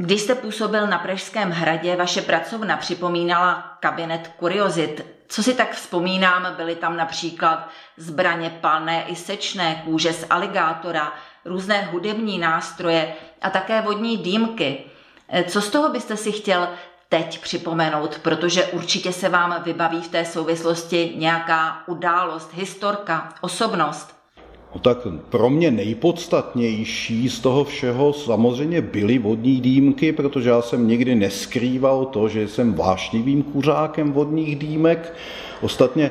Když jste působil na Pražském hradě, vaše pracovna připomínala kabinet kuriozit. Co si tak vzpomínám, byly tam například zbraně palné i sečné, kůže z aligátora, různé hudební nástroje a také vodní dýmky. Co z toho byste si chtěl teď připomenout, protože určitě se vám vybaví v té souvislosti nějaká událost, historka, osobnost? No tak pro mě nejpodstatnější z toho všeho samozřejmě byly vodní dýmky, protože já jsem nikdy neskrýval to, že jsem vášnivým kuřákem vodních dýmek. Ostatně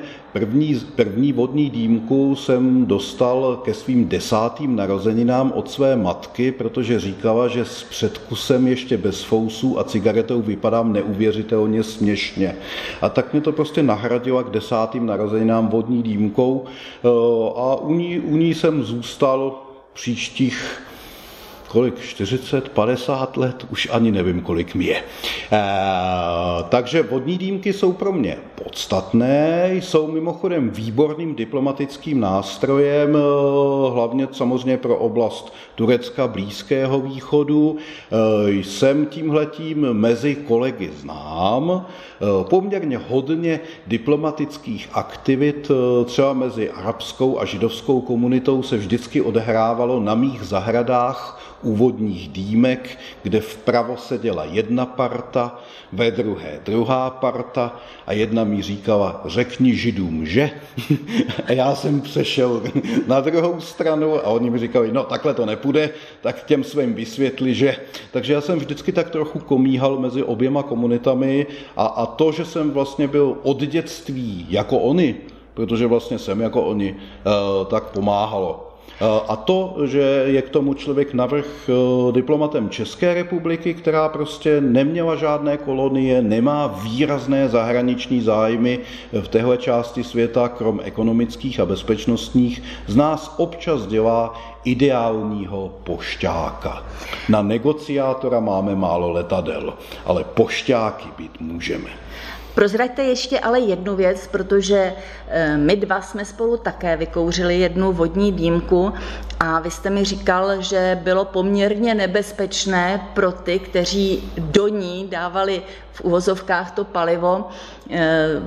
první vodní dýmku jsem dostal ke svým 10. narozeninám od své matky, protože říkala, že s předkusem ještě bez fousů a cigaretou vypadám neuvěřitelně směšně. A tak mě to prostě nahradila k 10. narozeninám vodní dýmkou a u ní jsem zůstal příštích 40, 50 let, už ani nevím, kolik mi je. Takže vodní dýmky jsou pro mě podstatné, jsou mimochodem výborným diplomatickým nástrojem, hlavně samozřejmě pro oblast Turecka, Blízkého východu. Jsem tímhletím mezi kolegy znám. Poměrně hodně diplomatických aktivit, třeba mezi arabskou a židovskou komunitou, se vždycky odehrávalo na mých zahradách u vodních dýmek, kde vpravo seděla jedna parta, ve druhé druhá parta a jedna mi říkala, řekni židům, že? A já jsem přešel na druhou stranu a oni mi říkali, no takhle to nepůjde, tak těm svým vysvětli, že? Takže já jsem vždycky tak trochu komíhal mezi oběma komunitami a to, že jsem vlastně byl od dětství jako oni, protože vlastně jsem jako oni, tak pomáhalo. A to, že je k tomu člověk navrch diplomatem České republiky, která prostě neměla žádné kolonie, nemá výrazné zahraniční zájmy v téhle části světa, krom ekonomických a bezpečnostních, z nás občas dělá ideálního pošťáka. Na negociátora máme málo letadel, ale pošťáky být můžeme. Prozraďte ještě ale jednu věc, protože my dva jsme spolu také vykouřili jednu vodní dýmku a vy jste mi říkal, že bylo poměrně nebezpečné pro ty, kteří do ní dávali v uvozovkách to palivo,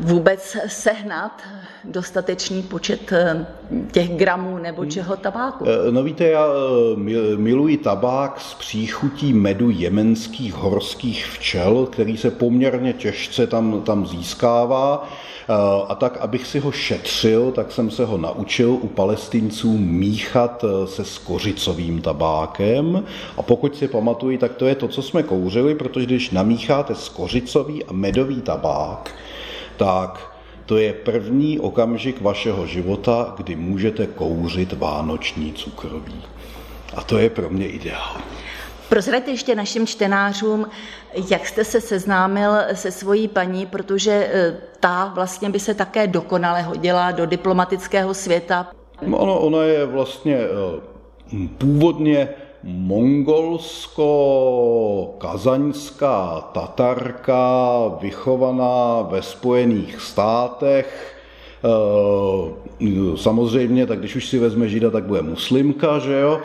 vůbec sehnat dostatečný počet těch gramů nebo čeho tabáku. No víte, já miluji tabák s příchutí medu jemenských horských včel, který se poměrně těžce tam získává. A tak, abych si ho šetřil, tak jsem se ho naučil u Palestinců míchat se skořicovým tabákem. A pokud si pamatuju, tak to je to, co jsme kouřili, protože když namícháte skořicový a medový tabák, tak to je první okamžik vašeho života, kdy můžete kouřit vánoční cukroví. A to je pro mě ideál. Prozraďte ještě našim čtenářům, jak jste se seznámil se svojí paní, protože ta vlastně by se také dokonale hodila do diplomatického světa. Ona je vlastně původně mongolsko-kazaňská Tatarka, vychovaná ve Spojených státech. Samozřejmě, tak když už si vezme žida, tak bude muslimka, že jo?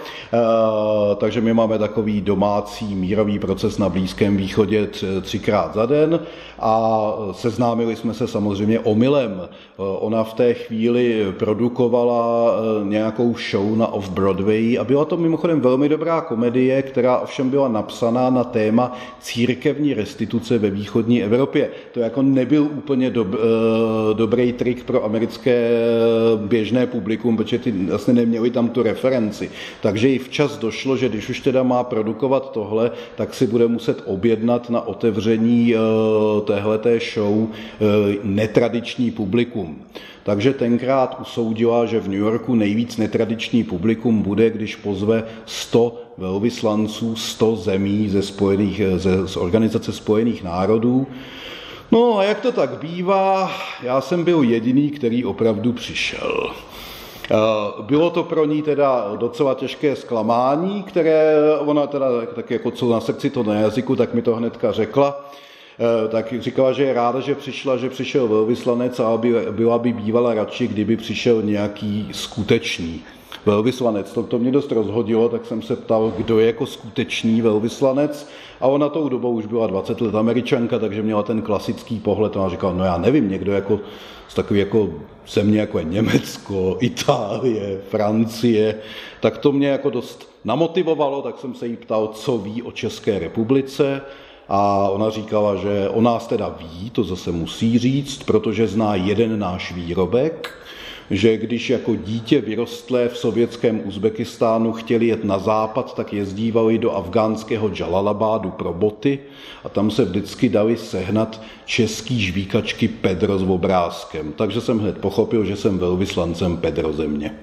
Takže my máme takový domácí mírový proces na Blízkém východě 3x za den a seznámili jsme se samozřejmě omylem. Ona v té chvíli produkovala nějakou show na Off-Broadway a byla to mimochodem velmi dobrá komedie, která ovšem byla napsaná na téma církevní restituce ve východní Evropě. To jako nebyl úplně dobrý trik pro pro americké běžné publikum, protože ty vlastně neměli tam tu referenci. Takže jí včas došlo, že když už teda má produkovat tohle, tak si bude muset objednat na otevření téhleté show netradiční publikum. Takže tenkrát usoudila, že v New Yorku nejvíc netradiční publikum bude, když pozve 100 velvyslanců, 100 zemí z Organizace spojených národů. No a jak to tak bývá, já jsem byl jediný, který opravdu přišel. Bylo to pro ní teda docela těžké zklamání, které ona teda tak jako co na srdci, to na jazyku, tak mi to hnedka řekla. Tak říkala, že je ráda, že přišla, že přišel velvyslanec a byla by bývala radši, kdyby přišel nějaký skutečný velvyslanec. To mě dost rozhodilo, tak jsem se ptal, kdo je jako skutečný velvyslanec, a ona tou dobou už byla 20 let Američanka, takže měla ten klasický pohled. Ona říkala, no já nevím, někdo jako z takový jako země jako Německo, Itálie, Francie, tak to mě jako dost namotivovalo, tak jsem se jí ptal, co ví o České republice. A ona říkala, že o nás teda ví, to zase musí říct, protože zná jeden náš výrobek, že když jako dítě vyrostlé v sovětském Uzbekistánu chtěli jet na západ, tak jezdívali do afgánského Džalalabádu pro boty a tam se vždycky dali sehnat český žvíkačky Pedro s obrázkem. Takže jsem hned pochopil, že jsem velvyslancem Pedro země.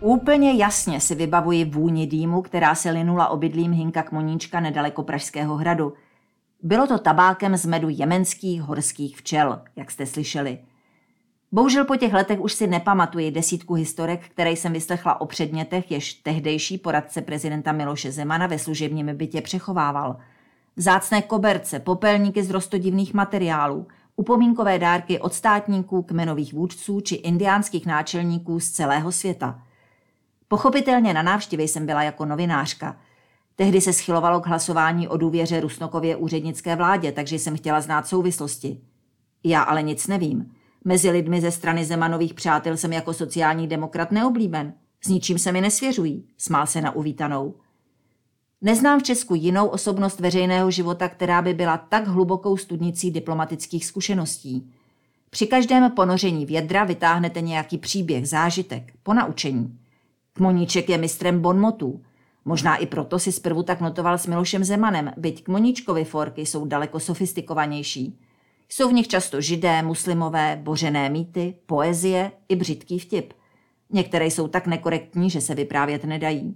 Úplně jasně si vybavuji vůni dýmu, která se linula obydlím Hynka Kmoníčka nedaleko Pražského hradu. Bylo to tabákem z medu jemenských horských včel, jak jste slyšeli. Bohužel po těch letech už si nepamatuji desítku historek, které jsem vyslechla o předmětech, jež tehdejší poradce prezidenta Miloše Zemana ve služebním bytě přechovával. Vzácné koberce, popelníky z rostodivných materiálů, upomínkové dárky od státníků, kmenových vůdců či indiánských náčelníků z celého světa. Pochopitelně na návštěvě jsem byla jako novinářka. Tehdy se schylovalo k hlasování o důvěře Rusnokově úřednické vládě, takže jsem chtěla znát souvislosti. Já ale nic nevím. Mezi lidmi ze strany Zemanových přátel jsem jako sociální demokrat neoblíben. S ničím se mi nesvěřují, smál se na uvítanou. Neznám v Česku jinou osobnost veřejného života, která by byla tak hlubokou studnicí diplomatických zkušeností. Při každém ponoření vědra vytáhnete nějaký příběh, zážitek, ponaučení. Kmoníček je mistrem bonmotů. Možná i proto si zprvu tak notoval s Milošem Zemanem, byť Kmoníčkovy forky jsou daleko sofistikovanější. Jsou v nich často židé, muslimové, bořené mýty, poezie i břitký vtip. Některé jsou tak nekorektní, že se vyprávět nedají.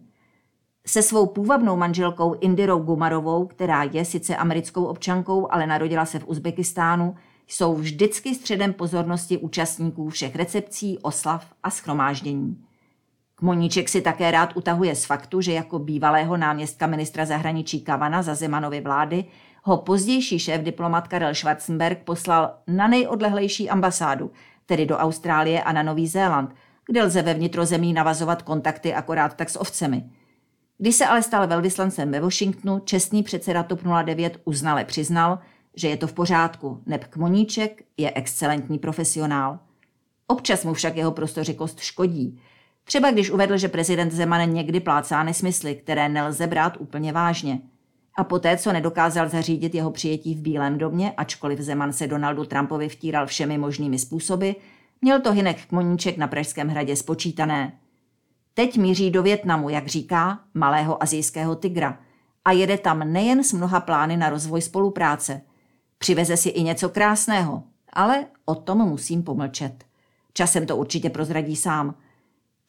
Se svou půvabnou manželkou Indirou Gumarovou, která je sice americkou občankou, ale narodila se v Uzbekistánu, jsou vždycky středem pozornosti účastníků všech recepcí, oslav a shromáždění. Kmoníček si také rád utahuje z faktu, že jako bývalého náměstka ministra zahraničí Kavana za Zemanovy vlády ho pozdější šéf diplomat Karel Schwarzenberg poslal na nejodlehlejší ambasádu, tedy do Austrálie a na Nový Zéland, kde lze ve vnitrozemí navazovat kontakty akorát tak s ovcemi. Když se ale stal velvyslancem ve Washingtonu, čestný předseda TOP 09 uznale přiznal, že je to v pořádku, neb Kmoníček je excelentní profesionál. Občas mu však jeho prostořikost škodí. Třeba když uvedl, že prezident Zeman někdy plácá nesmysly, které nelze brát úplně vážně. A poté, co nedokázal zařídit jeho přijetí v Bílém domě, ačkoliv Zeman se Donaldu Trumpovi vtíral všemi možnými způsoby, měl to Hynek Kmoníček na Pražském hradě spočítané. Teď míří do Vietnamu, jak říká, malého asijského tygra. A jede tam nejen s mnoha plány na rozvoj spolupráce. Přiveze si i něco krásného, ale o tom musím pomlčet. Časem to určitě prozradí sám.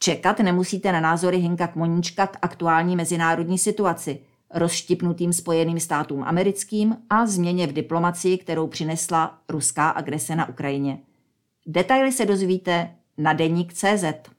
Čekat nemusíte na názory Hynka Kmoníčka k aktuální mezinárodní situaci, rozštipnutým Spojeným státům americkým a změně v diplomacii, kterou přinesla ruská agrese na Ukrajině. Detaily se dozvíte na denik.cz.